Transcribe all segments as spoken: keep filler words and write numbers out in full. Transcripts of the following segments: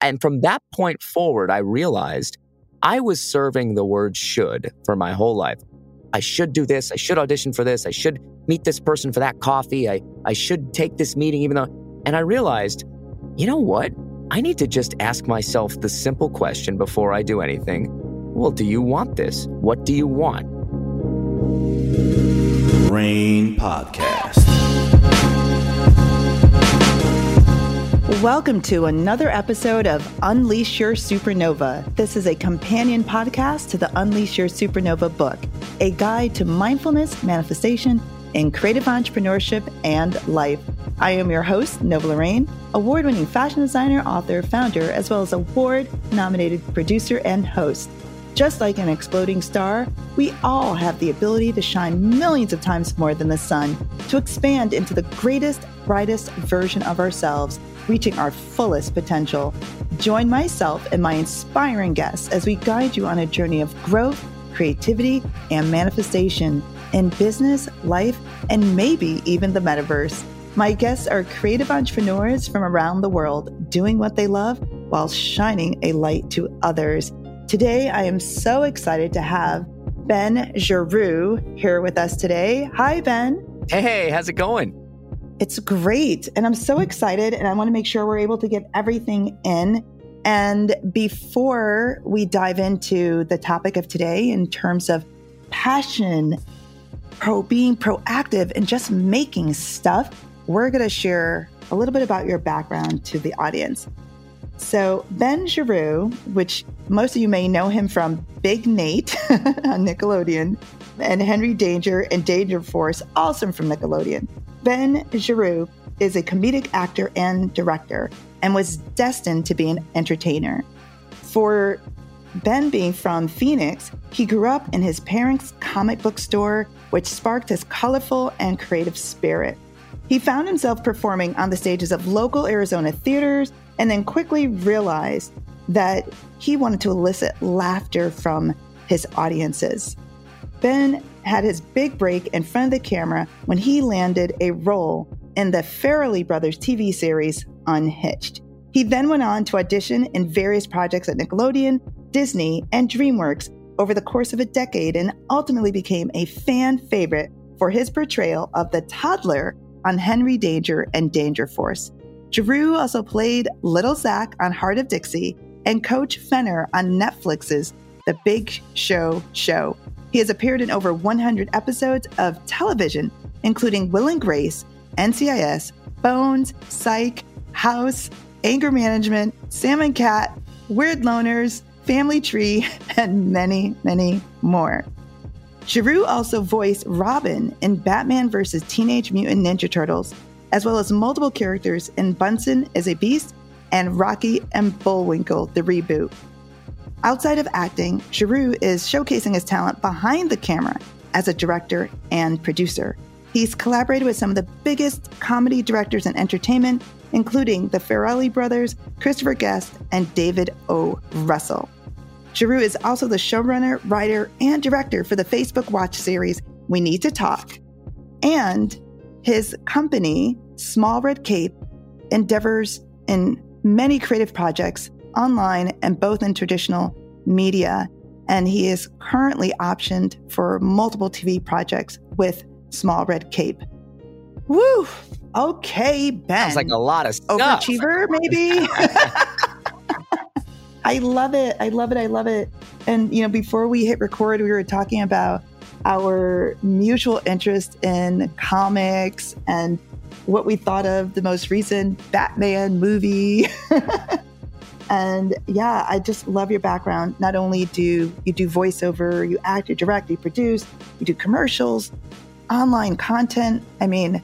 And from that point forward, I realized I was serving the word should for my whole life. I should do this. I should audition for this. I should meet this person for that coffee. I, I should take this meeting, even though... And I realized, you know what? I need to just ask myself the simple question before I do anything. Well, do you want this? What do you want? Rain Podcast. Welcome to another episode of Unleash Your Supernova. This is a companion podcast to the Unleash Your Supernova book, a guide to mindfulness, manifestation, and creative entrepreneurship and life. I am your host, Nova Lorraine, award-winning fashion designer, author, founder, as well as award-nominated producer and host. Just like an exploding star, we all have the ability to shine millions of times more than the sun, to expand into the greatest, brightest version of ourselves, reaching our fullest potential. Join myself and my inspiring guests as we guide you on a journey of growth, creativity, and manifestation in business, life, and maybe even the metaverse. My guests are creative entrepreneurs from around the world doing what they love while shining a light to others. Today, I am so excited to have Ben Giroux here with us today. Hi, Ben. Hey, how's it going? It's great. And I'm so excited. And I want to make sure we're able to get everything in. And before we dive into the topic of today in terms of passion, pro being proactive, and just making stuff, we're going to share a little bit about your background to the audience. So Ben Giroux, which most of you may know him from Big Nate on Nickelodeon, and Henry Danger and Danger Force, also from Nickelodeon. Ben Giroux is a comedic actor and director and was destined to be an entertainer. For Ben being from Phoenix, he grew up in his parents' comic book store, which sparked his colorful and creative spirit. He found himself performing on the stages of local Arizona theaters and then quickly realized that he wanted to elicit laughter from his audiences. Ben had his big break in front of the camera when he landed a role in the Farrelly Brothers T V series Unhitched. He then went on to audition in various projects at Nickelodeon, Disney, and DreamWorks over the course of a decade and ultimately became a fan favorite for his portrayal of the toddler on Henry Danger and Danger Force. Giroux also played Little Zach on Heart of Dixie and Coach Fenner on Netflix's The Big Show Show. He has appeared in over one hundred episodes of television, including Will and Grace, N C I S, Bones, Psych, House, Anger Management, Sam and Cat, Weird Loners, Family Tree, and many, many more. Giroux also voiced Robin in Batman versus. Teenage Mutant Ninja Turtles, as well as multiple characters in Bunsen is a Beast and Rocky and Bullwinkle, the reboot. Outside of acting, Giroux is showcasing his talent behind the camera as a director and producer. He's collaborated with some of the biggest comedy directors in entertainment, including the Farrelly Brothers, Christopher Guest, and David O. Russell. Giroux is also the showrunner, writer, and director for the Facebook Watch series, We Need to Talk. And his company, Small Red Cape, endeavors in many creative projects online and both in traditional media. And he is currently optioned for multiple T V projects with Small Red Cape. Woo! Okay, Ben. Sounds like a lot of stuff. Overachiever, maybe? I love it. I love it. I love it. And, you know, before we hit record, we were talking about our mutual interest in comics and what we thought of the most recent Batman movie. And yeah, I just love your background. Not only do you do voiceover, you act, you direct, you produce, you do commercials, online content. I mean,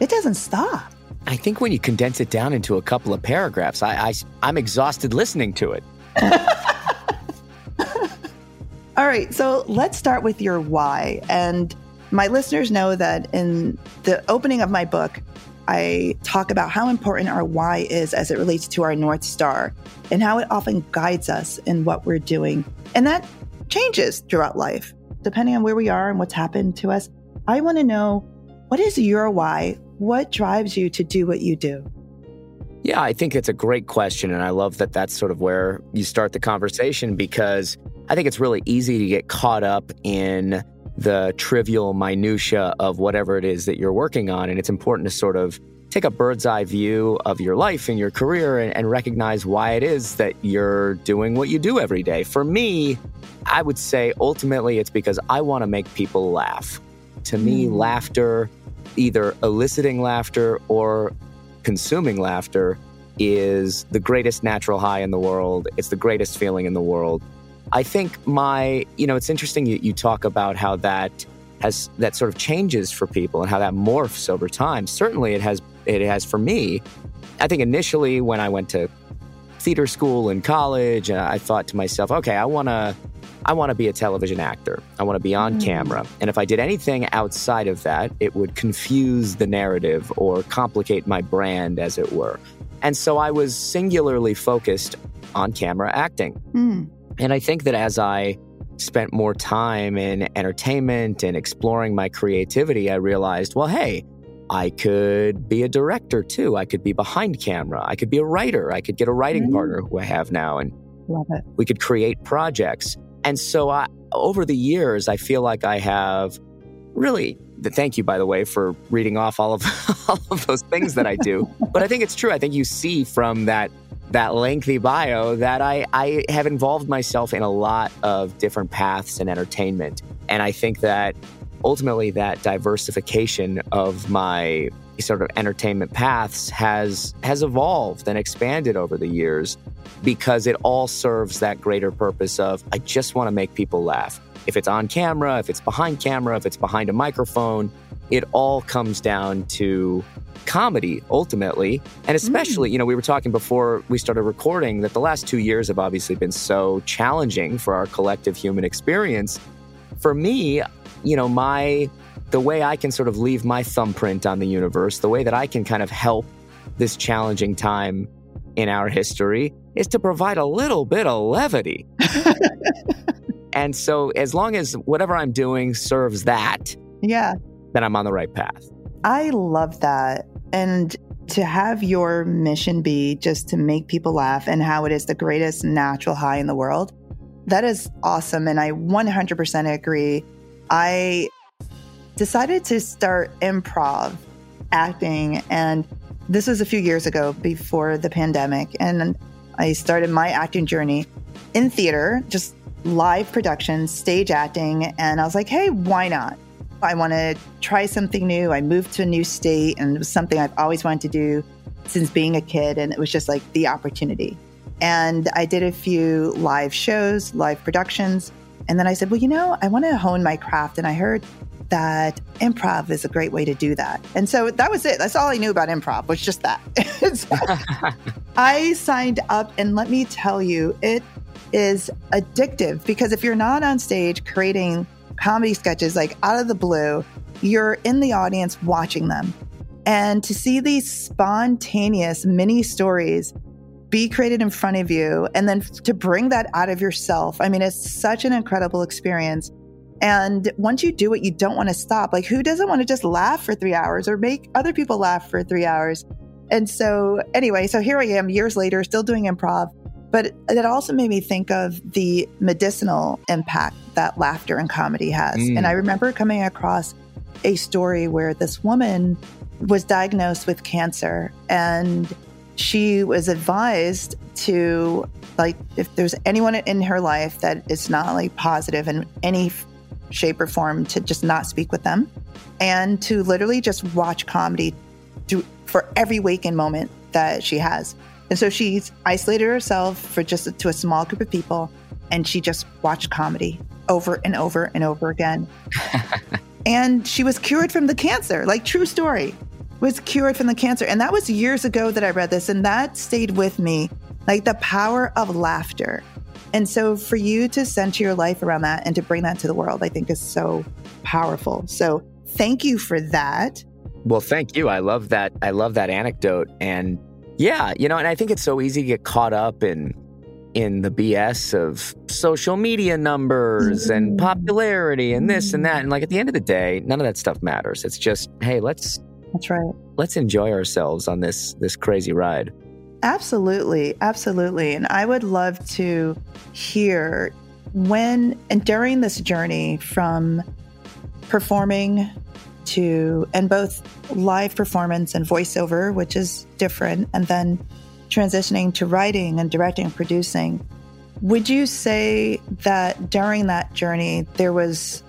it doesn't stop. I think when you condense it down into a couple of paragraphs, I, I, I'm exhausted listening to it. All right, so let's start with your why. And my listeners know that in the opening of my book, I talk about how important our why is as it relates to our North Star and how it often guides us in what we're doing. And that changes throughout life, depending on where we are and what's happened to us. I want to know, what is your why? What drives you to do what you do? Yeah, I think it's a great question. And I love that that's sort of where you start the conversation, because I think it's really easy to get caught up in the trivial minutia of whatever it is that you're working on. And it's important to sort of take a bird's eye view of your life and your career and, and recognize why it is that you're doing what you do every day. For me, I would say ultimately it's because I want to make people laugh. To me, mm. laughter, either eliciting laughter or consuming laughter, is the greatest natural high in the world. It's the greatest feeling in the world. I think my, you know, it's interesting you, you talk about how that has, that sort of changes for people and how that morphs over time. Certainly it has It has for me. I think initially when I went to theater school in college, I thought to myself, okay, I want to I want to be a television actor. I want to be on mm. camera. And if I did anything outside of that, it would confuse the narrative or complicate my brand, as it were. And so I was singularly focused on camera acting. Mm. And I think that as I spent more time in entertainment and exploring my creativity, I realized, well, hey, I could be a director too. I could be behind camera. I could be a writer. I could get a writing mm-hmm. partner who I have now, and Love it. we could create projects. And so I, over the years, I feel like I have really, thank you, by the way, for reading off all of, all of those things that I do. But I think it's true. I think you see from that that lengthy bio that I, I have involved myself in a lot of different paths in entertainment. And I think that ultimately, that diversification of my sort of entertainment paths has has evolved and expanded over the years, because it all serves that greater purpose of, I just want to make people laugh. If it's on camera, if it's behind camera, if it's behind a microphone, it all comes down to comedy ultimately. And especially, mm. you know, we were talking before we started recording that the last two years have obviously been so challenging for our collective human experience. For me, you know, my, the way I can sort of leave my thumbprint on the universe, the way that I can kind of help this challenging time in our history, is to provide a little bit of levity. And so as long as whatever I'm doing serves that, yeah, then I'm on the right path. I love that. And to have your mission be just to make people laugh, and how it is the greatest natural high in the world, that is awesome. And I one hundred percent agree. I decided to start improv acting, and this was a few years ago before the pandemic. And I started my acting journey in theater, just live production, stage acting. And I was like, hey, why not? I want to try something new. I moved to a new state, and it was something I've always wanted to do since being a kid. And it was just like the opportunity. And I did a few live shows, live productions. And then I said, well, you know, I want to hone my craft. And I heard that improv is a great way to do that. And so that was it. That's all I knew about improv, was just that. So I signed up, and let me tell you, it is addictive, because if you're not on stage creating comedy sketches like out of the blue, you're in the audience watching them. And to see these spontaneous mini stories be created in front of you, and then to bring that out of yourself. I mean, it's such an incredible experience. And once you do it, you don't want to stop. Like, who doesn't want to just laugh for three hours or make other people laugh for three hours? And so anyway, so here I am years later, still doing improv. But that also made me think of the medicinal impact that laughter and comedy has. Mm. And I remember coming across a story where this woman was diagnosed with cancer, and she was advised to, like, if there's anyone in her life that is not like positive in any shape or form, to just not speak with them, and to literally just watch comedy to, for every waking moment that she has. And so she's isolated herself for just to a small group of people, and she just watched comedy over and over and over again. And she was cured from the cancer, like, true story. was cured from the cancer. And that was years ago that I read this, and that stayed with me, like the power of laughter. And so for you to center your life around that and to bring that to the world, I think is so powerful. So thank you for that. Well, thank you. I love that. I love that anecdote. And yeah, you know, and I think it's so easy to get caught up in in the B S of social media numbers mm-hmm. and popularity and this and that. And like, at the end of the day, none of that stuff matters. It's just, hey, let's That's right. Let's enjoy ourselves on this this crazy ride. Absolutely. Absolutely. And I would love to hear when and during this journey from performing to, and both live performance and voiceover, which is different, and then transitioning to writing and directing and producing, would you say that during that journey, there was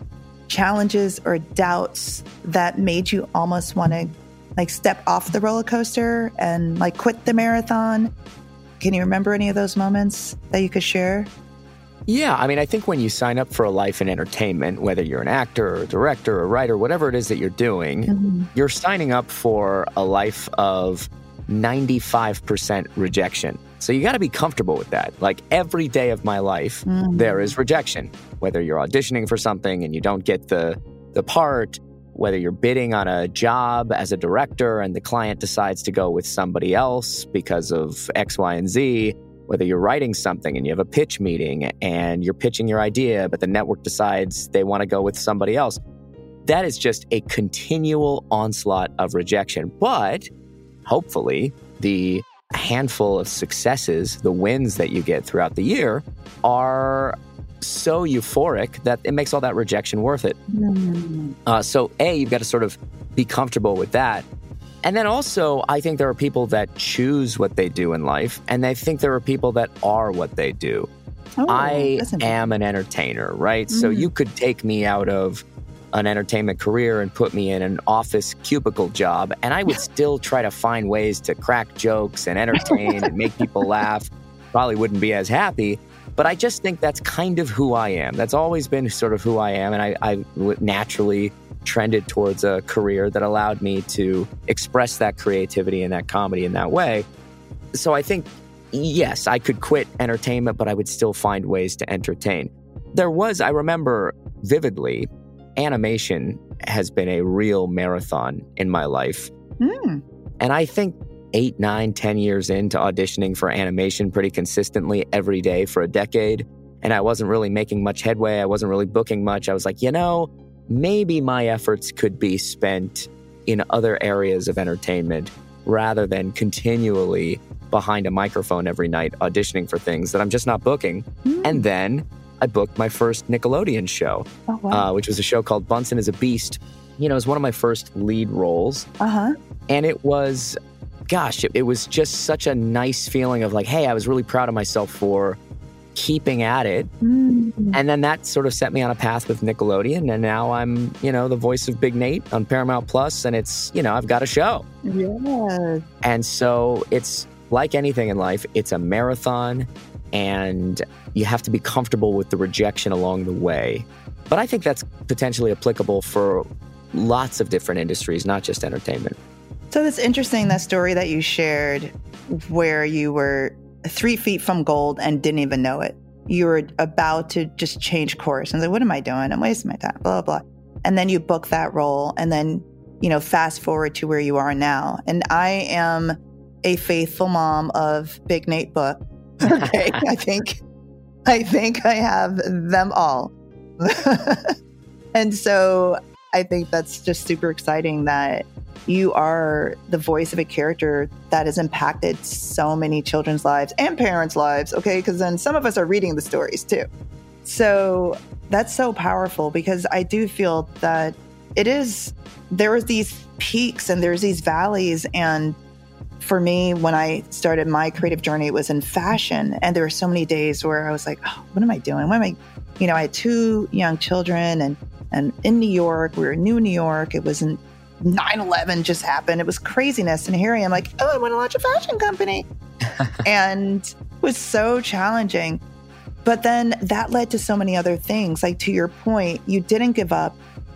challenges or doubts that made you almost want to like step off the roller coaster and like quit the marathon? Can you remember any of those moments that you could share? Yeah. I mean, I think when you sign up for a life in entertainment, whether you're an actor or a director or a writer, whatever it is that you're doing, mm-hmm. you're signing up for a life of ninety-five percent rejection. So you got to be comfortable with that. Like every day of my life, mm-hmm. there is rejection, whether you're auditioning for something and you don't get the, the part, whether you're bidding on a job as a director and the client decides to go with somebody else because of X, Y, and Z, whether you're writing something and you have a pitch meeting and you're pitching your idea, but the network decides they want to go with somebody else. That is just a continual onslaught of rejection. But hopefully the handful of successes, the wins that you get throughout the year are so euphoric that it makes all that rejection worth it. Mm-hmm. Uh, so A, you've got to sort of be comfortable with that. And then also, I think there are people that choose what they do in life, and I think there are people that are what they do. Oh, I am an entertainer, right? Mm-hmm. So you could take me out of an entertainment career and put me in an office cubicle job, and I would still try to find ways to crack jokes and entertain and make people laugh. Probably wouldn't be as happy. But I just think that's kind of who I am. That's always been sort of who I am. And I, I naturally trended towards a career that allowed me to express that creativity and that comedy in that way. So I think, yes, I could quit entertainment, but I would still find ways to entertain. There was, I remember vividly, animation has been a real marathon in my life. Mm. And I think eight, nine, ten years into auditioning for animation pretty consistently every day for a decade. And I wasn't really making much headway. I wasn't really booking much. I was like, you know, maybe my efforts could be spent in other areas of entertainment rather than continually behind a microphone every night auditioning for things that I'm just not booking. Mm. And then I booked my first Nickelodeon show, oh, wow. uh, which was a show called Bunsen is a Beast. You know, it was one of my first lead roles. Uh-huh. And it was... Gosh, it, it was just such a nice feeling of like, hey, I was really proud of myself for keeping at it. Mm-hmm. And then that sort of set me on a path with Nickelodeon. And now I'm, you know, the voice of Big Nate on Paramount Plus. And it's, you know, I've got a show. Yeah. And so it's like anything in life, it's a marathon and you have to be comfortable with the rejection along the way. But I think that's potentially applicable for lots of different industries, not just entertainment. So it's interesting, that story that you shared where you were three feet from gold and didn't even know it. You were about to just change course and like, what am I doing? I'm wasting my time, blah, blah, blah. And then you book that role and then, you know, fast forward to where you are now. And I am a faithful mom of Big Nate book. Okay. I think, I think I have them all. And so I think that's just super exciting that you are the voice of a character that has impacted so many children's lives and parents' lives, okay? Because then some of us are reading the stories too. So that's so powerful because I do feel that it is, there is these peaks and there's these valleys. And for me, when I started my creative journey, it was in fashion. And there were so many days where I was like, oh, what am I doing? What am I, you know, I had two young children and, and in New York, we were in New York. It wasn't, nine eleven just happened. It was craziness. And here I am like, oh, I want to launch a fashion company. And it was so challenging. But then that led to so many other things. Like to your point, you didn't give up.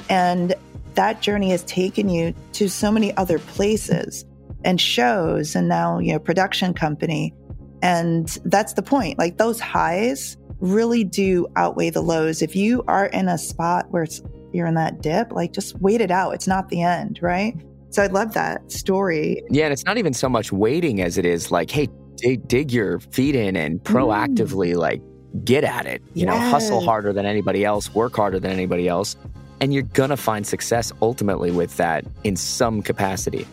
And that journey has taken you to so many other places and shows and now, you know, production company. And that's the point. Like those highs really do outweigh the lows. If you are in a spot where it's you're in that dip, like just wait it out. It's not the end, right? So I love that story. Yeah, and it's not even so much waiting as it is like, hey, dig, dig your feet in and proactively mm. like get at it. You yes. know, hustle harder than anybody else, work harder than anybody else. And you're going to find success ultimately with that in some capacity.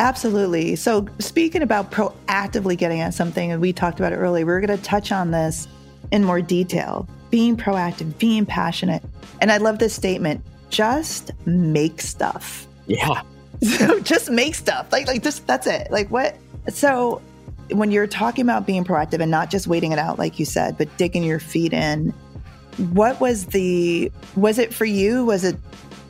Absolutely. So speaking about proactively getting at something, and we talked about it earlier, we we're going to touch on this in more detail. Being proactive, being passionate. And I love this statement, just make stuff. Yeah. So just make stuff. Like, like just, that's it. Like what? So when you're talking about being proactive and not just waiting it out, like you said, but digging your feet in, what was the, was it for you? Was it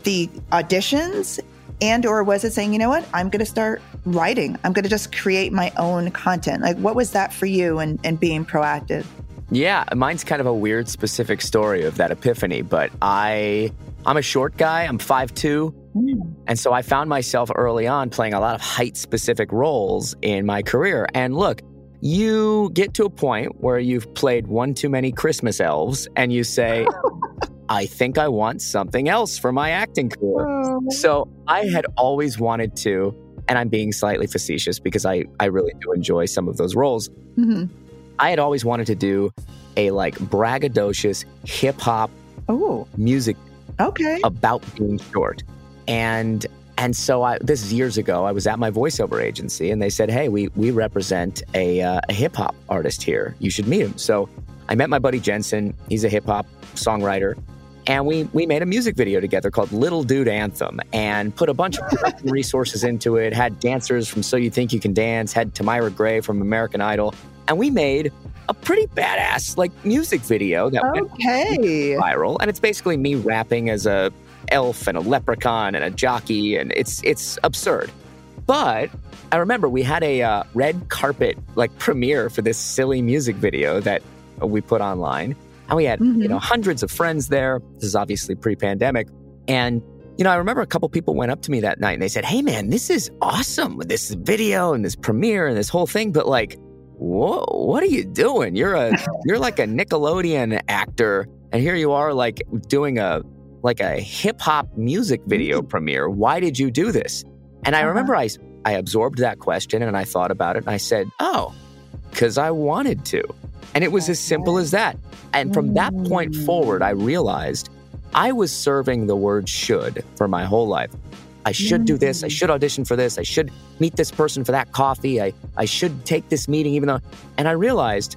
the auditions? And or was it saying, you know what, I'm going to start writing. I'm going to just create my own content. Like, what was that for you and, and being proactive? Yeah, mine's kind of a weird specific story of that epiphany, but I, I'm a short guy. I'm five two. Mm. And so I found myself early on playing a lot of height-specific roles in my career. And look, you get to a point where you've played one too many Christmas elves and you say... I think I want something else for my acting career. Oh. So I had always wanted to, and I'm being slightly facetious because I, I really do enjoy some of those roles. Mm-hmm. I had always wanted to do a like braggadocious hip hop music okay. about being short. And and so I, this is years ago, I was at my voiceover agency and they said, hey, we, we represent a, uh, a hip hop artist here. You should meet him. So I met my buddy Jensen. He's a hip hop songwriter. And we we made a music video together called Little Dude Anthem and put a bunch of resources into it, had dancers from So You Think You Can Dance, had Tamira Gray from American Idol. And we made a pretty badass like music video that okay. went viral. And it's basically me rapping as a elf and a leprechaun and a jockey. And it's it's absurd. But I remember we had a uh, red carpet like premiere for this silly music video that we put online. And we had, mm-hmm. you know, hundreds of friends there. This is obviously pre-pandemic. And, you know, I remember a couple people went up to me that night and they said, hey, man, this is awesome. This video and this premiere and this whole thing. But like, whoa, what are you doing? You're a you're like a Nickelodeon actor. And here you are like doing a like a hip hop music video premiere. Why did you do this? And I remember I, I absorbed that question and I thought about it. And I said, oh, because I wanted to. And it was as simple as that. And from that point forward, I realized I was serving the word should for my whole life. I should do this. I should audition for this. I should meet this person for that coffee. I, I should take this meeting, even though... And I realized,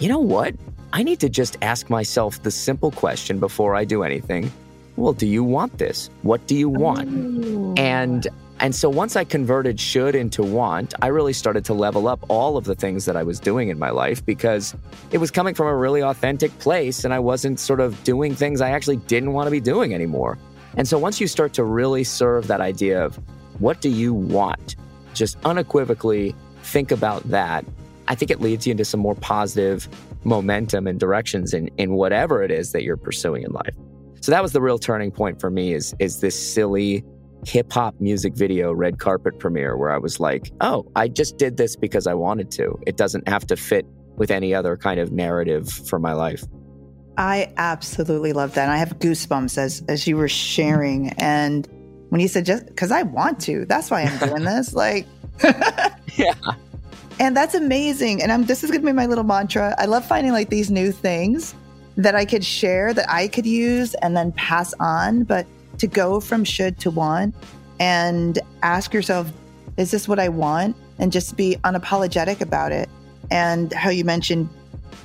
you know what? I need to just ask myself the simple question before I do anything. Well, do you want this? What do you want? Ooh. And... And so once I converted should into want, I really started to level up all of the things that I was doing in my life because it was coming from a really authentic place and I wasn't sort of doing things I actually didn't want to be doing anymore. And so once you start to really serve that idea of what do you want, just unequivocally think about that, I think it leads you into some more positive momentum and directions in, in whatever it is that you're pursuing in life. So that was the real turning point for me is, is this silly hip hop music video, red carpet premiere where I was like, oh, I just did this because I wanted to. It doesn't have to fit with any other kind of narrative for my life. I absolutely love that. And I have goosebumps as, as you were sharing. And when you said just because I want to, that's why I'm doing this. Like, yeah. And that's amazing. And I'm, this is going to be my little mantra. I love finding like these new things that I could share that I could use and then pass on. But to go from should to want and ask yourself, is this what I want? And just be unapologetic about it. And how you mentioned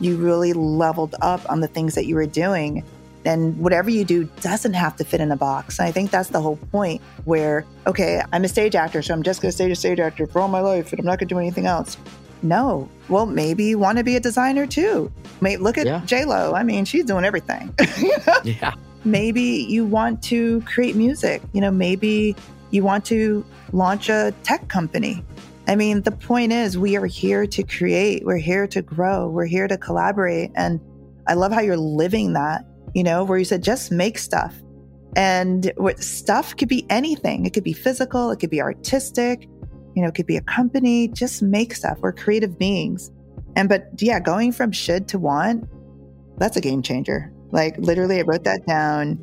you really leveled up on the things that you were doing. And whatever you do doesn't have to fit in a box. And I think that's the whole point where, okay, I'm a stage actor, so I'm just going to stay a stage actor for all my life and I'm not going to do anything else. No. Well, maybe you want to be a designer too. Mate, look at yeah. J-Lo. I mean, she's doing everything. Yeah. Maybe you want to create music. You know, maybe you want to launch a tech company. I mean, the point is we are here to create. We're here to grow. We're here to collaborate. And I love how you're living that, you know, where you said, just make stuff. And what stuff could be anything. It could be physical. It could be artistic. You know, it could be a company. Just make stuff. We're creative beings. And but yeah, going from should to want, that's a game changer. Like literally I wrote that down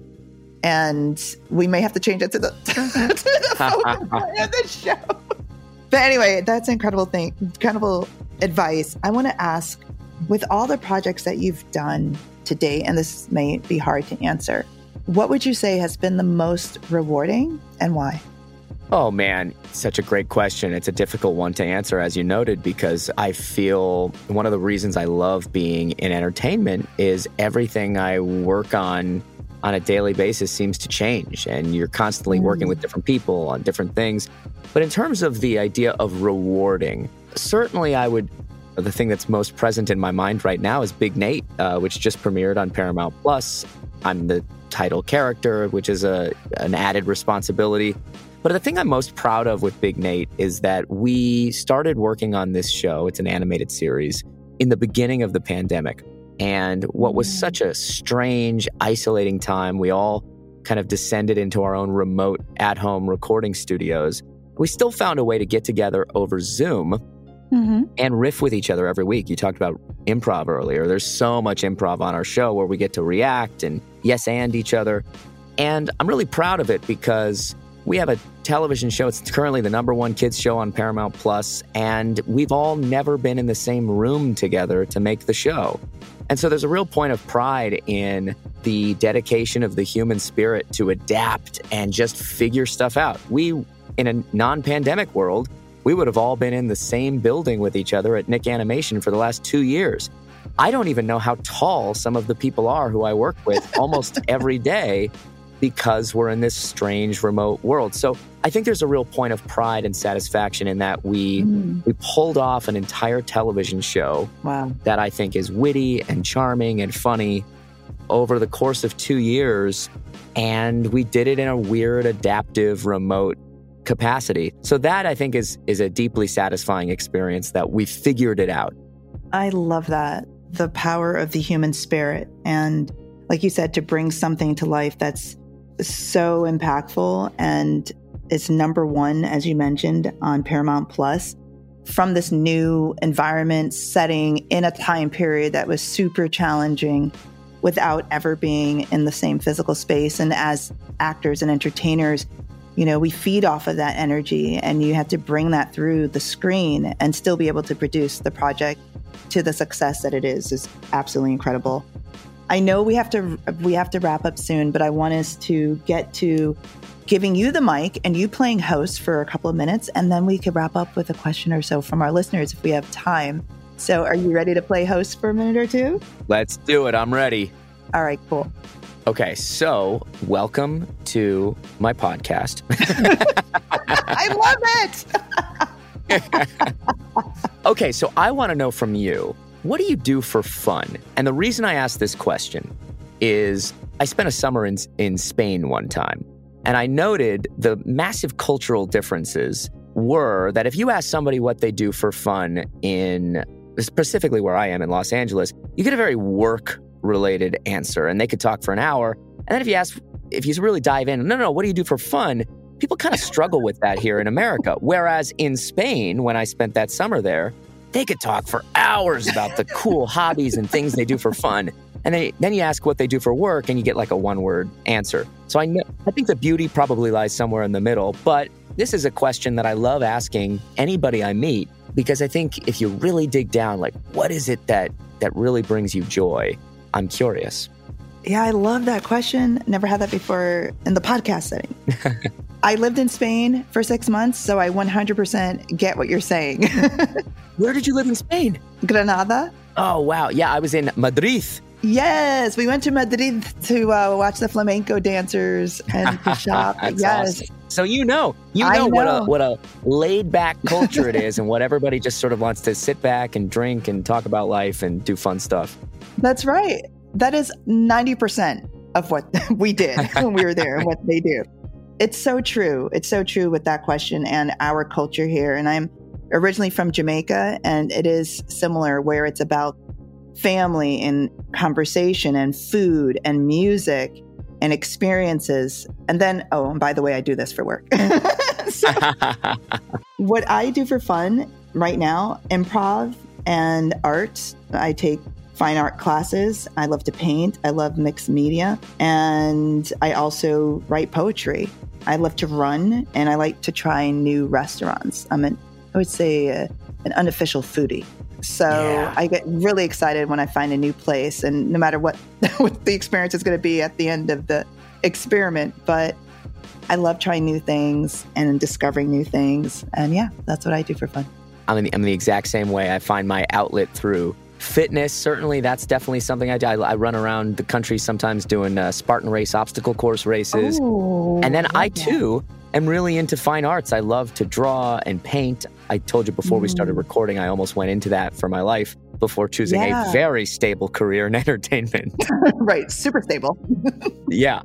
and we may have to change it to the, to the, of the show. But anyway, that's incredible thing, incredible advice. I want to ask with all the projects that you've done to date, and this may be hard to answer, what would you say has been the most rewarding and why? Oh, man, such a great question. It's a difficult one to answer, as you noted, because I feel one of the reasons I love being in entertainment is everything I work on on a daily basis seems to change, and you're constantly working with different people on different things. But in terms of the idea of rewarding, certainly I would, the thing that's most present in my mind right now is Big Nate, uh, which just premiered on Paramount Plus. I'm the title character, which is a an added responsibility. But the thing I'm most proud of with Big Nate is that we started working on this show, it's an animated series, in the beginning of the pandemic. And what was such a strange, isolating time, we all kind of descended into our own remote at-home recording studios. We still found a way to get together over Zoom mm-hmm. and riff with each other every week. You talked about improv earlier. There's so much improv on our show where we get to react and yes and each other. And I'm really proud of it because we have a television show. It's currently the number one kids show on Paramount Plus, and we've all never been in the same room together to make the show. And so there's a real point of pride in the dedication of the human spirit to adapt and just figure stuff out. We, in a non-pandemic world, we would have all been in the same building with each other at Nick Animation for the last two years. I don't even know how tall some of the people are who I work with almost every day, because we're in this strange remote world. So I think there's a real point of pride and satisfaction in that we mm. we pulled off an entire television show wow. that I think is witty and charming and funny over the course of two years. And we did it in a weird, adaptive, remote capacity. So that I think is is a deeply satisfying experience that we figured it out. I love that. The power of the human spirit. And like you said, to bring something to life that's so impactful, and it's number one, as you mentioned, on Paramount Plus, from this new environment setting in a time period that was super challenging without ever being in the same physical space. And as actors and entertainers, you know, we feed off of that energy, and you have to bring that through the screen and still be able to produce the project to the success that it is is absolutely incredible. I know we have to we have to wrap up soon, but I want us to get to giving you the mic and you playing host for a couple of minutes, and then we could wrap up with a question or so from our listeners if we have time. So are you ready to play host for a minute or two? Let's do it. I'm ready. All right, cool. Okay, so welcome to my podcast. I love it. Okay, so I want to know from you, what do you do for fun? And the reason I asked this question is I spent a summer in, in Spain one time, and I noted the massive cultural differences were that if you ask somebody what they do for fun in, specifically where I am in Los Angeles, you get a very work-related answer, and they could talk for an hour. And then if you ask, if you really dive in, no, no, no, what do you do for fun? People kind of struggle with that here in America. Whereas in Spain, when I spent that summer there, they could talk for hours about the cool hobbies and things they do for fun. And they, then you ask what they do for work and you get like a one-word answer. So I know, I think the beauty probably lies somewhere in the middle. But this is a question that I love asking anybody I meet, because I think if you really dig down, like, what is it that that really brings you joy? I'm curious. Yeah, I love that question. Never had that before in the podcast setting. I lived in Spain for six months, so I one hundred percent get what you're saying. Where did you live in Spain? Granada. Oh, wow. Yeah, I was in Madrid. Yes, we went to Madrid to uh, watch the flamenco dancers and to shop. Yes. Awesome. So you know, you know, know. What, a, what a laid-back culture it is, and what everybody just sort of wants to sit back and drink and talk about life and do fun stuff. That's right. That is ninety percent of what we did when we were there and what they do. It's so true. It's so true with that question and our culture here. And I'm originally from Jamaica, and it is similar, where it's about family and conversation and food and music and experiences. And then, oh, and by the way, I do this for work. So, what I do for fun right now, improv and art. I take fine art classes. I love to paint. I love mixed media. And I also write poetry. I love to run, and I like to try new restaurants. I'm an, I would say a, an unofficial foodie. So yeah. I get really excited when I find a new place, and no matter what, what the experience is going to be at the end of the experiment. But I love trying new things and discovering new things. And yeah, that's what I do for fun. I'm in the, I'm the exact same way. I find my outlet through fitness. Certainly, that's definitely something I do. I, I run around the country sometimes doing uh, Spartan race, obstacle course races. Ooh, and then I, I too am really into fine arts. I love to draw and paint. I told you before mm. we started recording, I almost went into that for my life before choosing yeah. a very stable career in entertainment. Right. Super stable. Yeah.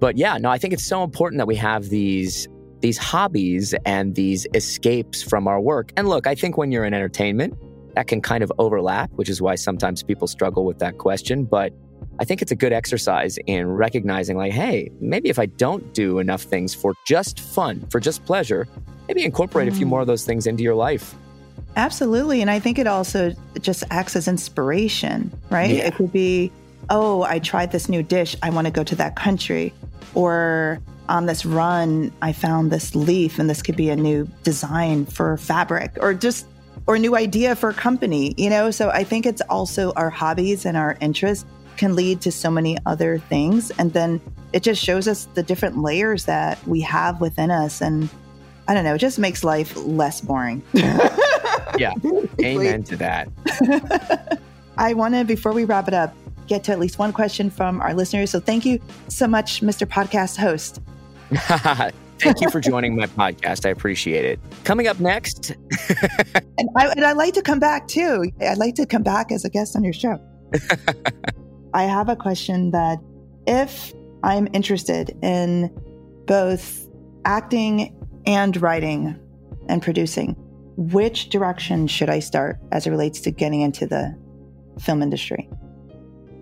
But yeah, no, I think it's so important that we have these these hobbies and these escapes from our work. And look, I think when you're in entertainment, that can kind of overlap, which is why sometimes people struggle with that question. But I think it's a good exercise in recognizing like, hey, maybe if I don't do enough things for just fun, for just pleasure, maybe incorporate mm. a few more of those things into your life. Absolutely. And I think it also just acts as inspiration, right? Yeah. It could be, oh, I tried this new dish. I want to go to that country. Or on this run, I found this leaf and this could be a new design for fabric or just or a new idea for a company, you know? So I think it's also our hobbies and our interests can lead to so many other things. And then it just shows us the different layers that we have within us. And I don't know, it just makes life less boring. Yeah. Amen to that. I want to, before we wrap it up, get to at least one question from our listeners. So thank you so much, Mister Podcast Host. Thank you for joining my podcast. I appreciate it. Coming up next. and, I, and I'd like to come back too. I'd like to come back as a guest on your show. I have a question that if I'm interested in both acting and writing and producing, which direction should I start as it relates to getting into the film industry?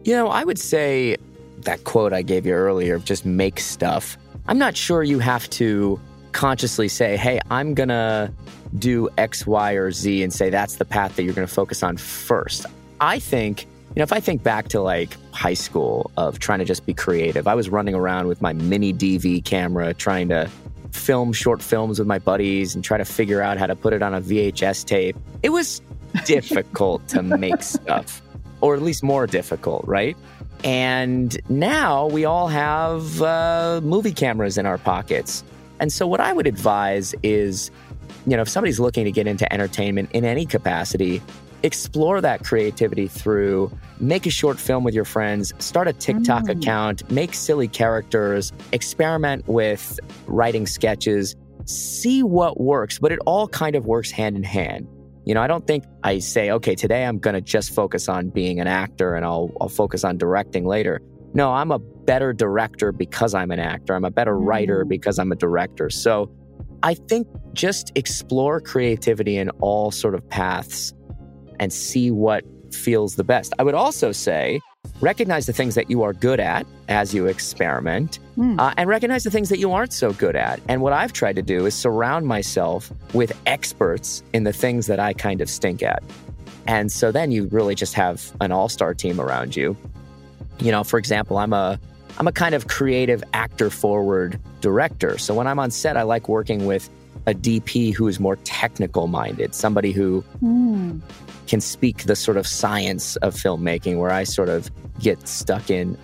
You know, I would say that quote I gave you earlier of just make stuff. I'm not sure you have to consciously say, hey, I'm going to do X, Y, or Z and say that's the path that you're going to focus on first. I think, you know, if I think back to like high school of trying to just be creative, I was running around with my mini D V camera trying to film short films with my buddies and try to figure out how to put it on a V H S tape. It was difficult to make stuff. Or at least more difficult, right? And now we all have uh, movie cameras in our pockets. And so what I would advise is, you know, if somebody's looking to get into entertainment in any capacity, explore that creativity through, make a short film with your friends, start a TikTok mm. account, make silly characters, experiment with writing sketches, see what works. But it all kind of works hand in hand. You know, I don't think I say, okay, today I'm going to just focus on being an actor and I'll I'll focus on directing later. No, I'm a better director because I'm an actor. I'm a better mm-hmm. writer because I'm a director. So I think just explore creativity in all sort of paths and see what feels the best. I would also say recognize the things that you are good at as you experiment mm. uh, and recognize the things that you aren't so good at. And what I've tried to do is surround myself with experts in the things that I kind of stink at. And so then you really just have an all-star team around you. You know, for example, I'm a I'm a kind of creative actor-forward director. So when I'm on set, I like working with a D P who is more technical-minded, somebody who mm. can speak the sort of science of filmmaking, where I sort of get stuck in,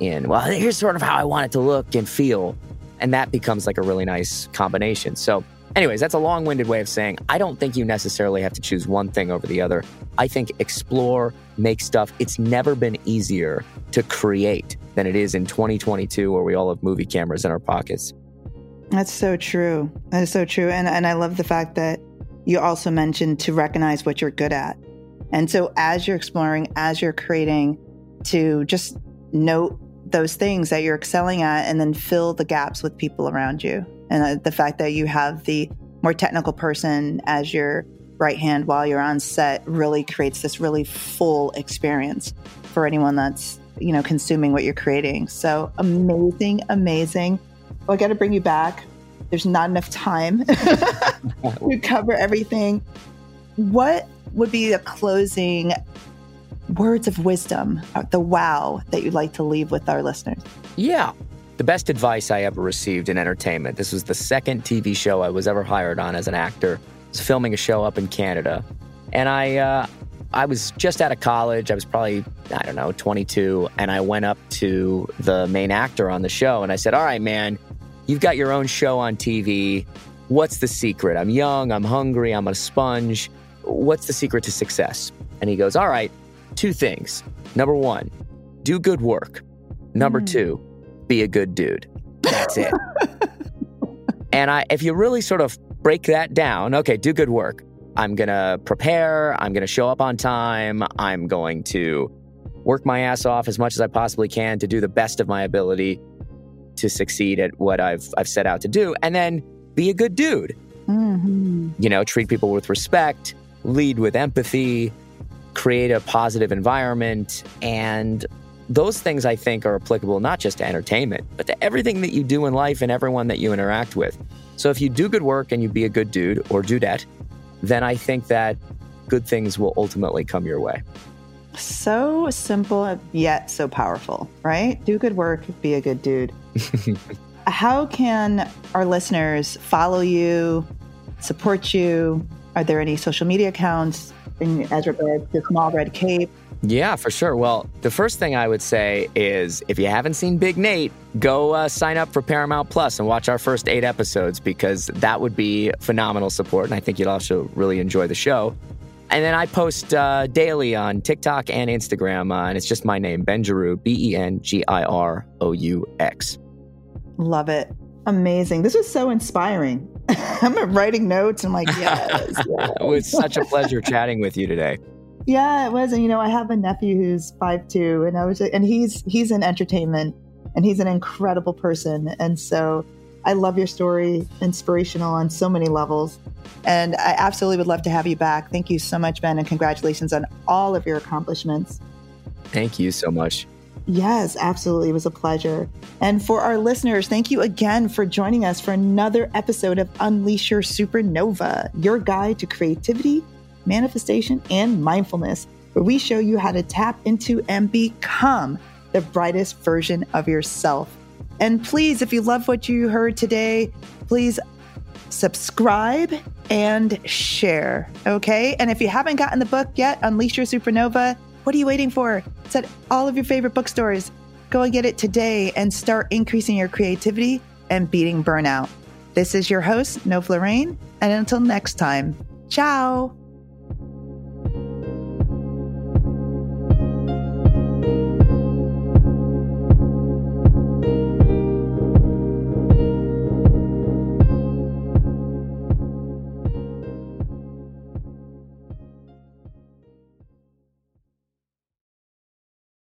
in, well, here's sort of how I want it to look and feel. And that becomes like a really nice combination. So anyways, that's a long-winded way of saying, I don't think you necessarily have to choose one thing over the other. I think explore, make stuff. It's never been easier to create than it is in twenty twenty-two, where we all have movie cameras in our pockets. That's so true. That is so true. And and I love the fact that you also mentioned to recognize what you're good at. And so as you're exploring, as you're creating, to just note those things that you're excelling at and then fill the gaps with people around you. And uh, the fact that you have the more technical person as your right hand while you're on set really creates this really full experience for anyone that's, you know, consuming what you're creating. So amazing, amazing. Well, I got to bring you back. There's not enough time to cover everything. What would be the closing words of wisdom, the wow that you'd like to leave with our listeners? Yeah. The best advice I ever received in entertainment. This was the second T V show I was ever hired on as an actor. I was filming a show up in Canada. And I, uh, I was just out of college. I was probably, I don't know, twenty-two. And I went up to the main actor on the show and I said, all right, man, You've got your own show on T V. What's the secret? I'm young, I'm hungry, I'm a sponge. What's the secret to success? And he goes, all right, two things. Number one, do good work. Number mm. two, be a good dude. That's it. And I, if you really sort of break that down, okay, do good work. I'm going to prepare. I'm going to show up on time. I'm going to work my ass off as much as I possibly can to do the best of my ability to succeed at what I've I've set out to do. And then be a good dude. Mm-hmm. You know, treat people with respect, lead with empathy, create a positive environment. And those things, I think, are applicable not just to entertainment, but to everything that you do in life and everyone that you interact with. So if you do good work and you be a good dude or dudette, then I think that good things will ultimately come your way. So simple, yet so powerful, right? Do good work, be a good dude. How can our listeners follow you, support you? Are there any social media accounts in as regards to Small Red Cape? Yeah, for sure. Well, the first thing I would say is if you haven't seen Big Nate, go uh, sign up for Paramount Plus and watch our first eight episodes, because that would be phenomenal support. And I think you'd also really enjoy the show. And then I post uh, daily on TikTok and Instagram. Uh, and it's just my name, Ben Giroux, B E N G I R O U X. Love it. Amazing. This was so inspiring. I'm writing notes. I'm like, yes. yes. It was such a pleasure chatting with you today. Yeah, it was. And, you know, I have a nephew who's five two, and I was, and he's, he's in entertainment, and he's an incredible person. And so I love your story, inspirational on so many levels. And I absolutely would love to have you back. Thank you so much, Ben. And congratulations on all of your accomplishments. Thank you so much. Yes, absolutely. It was a pleasure. And for our listeners, thank you again for joining us for another episode of Unleash Your Supernova, your guide to creativity, manifestation, and mindfulness, where we show you how to tap into and become the brightest version of yourself. And please, if you love what you heard today, please subscribe and share, okay? And if you haven't gotten the book yet, Unleash Your Supernova, what are you waiting for? It's at all of your favorite bookstores. Go and get it today and start increasing your creativity and beating burnout. This is your host, Nova Lorraine, and until next time, ciao.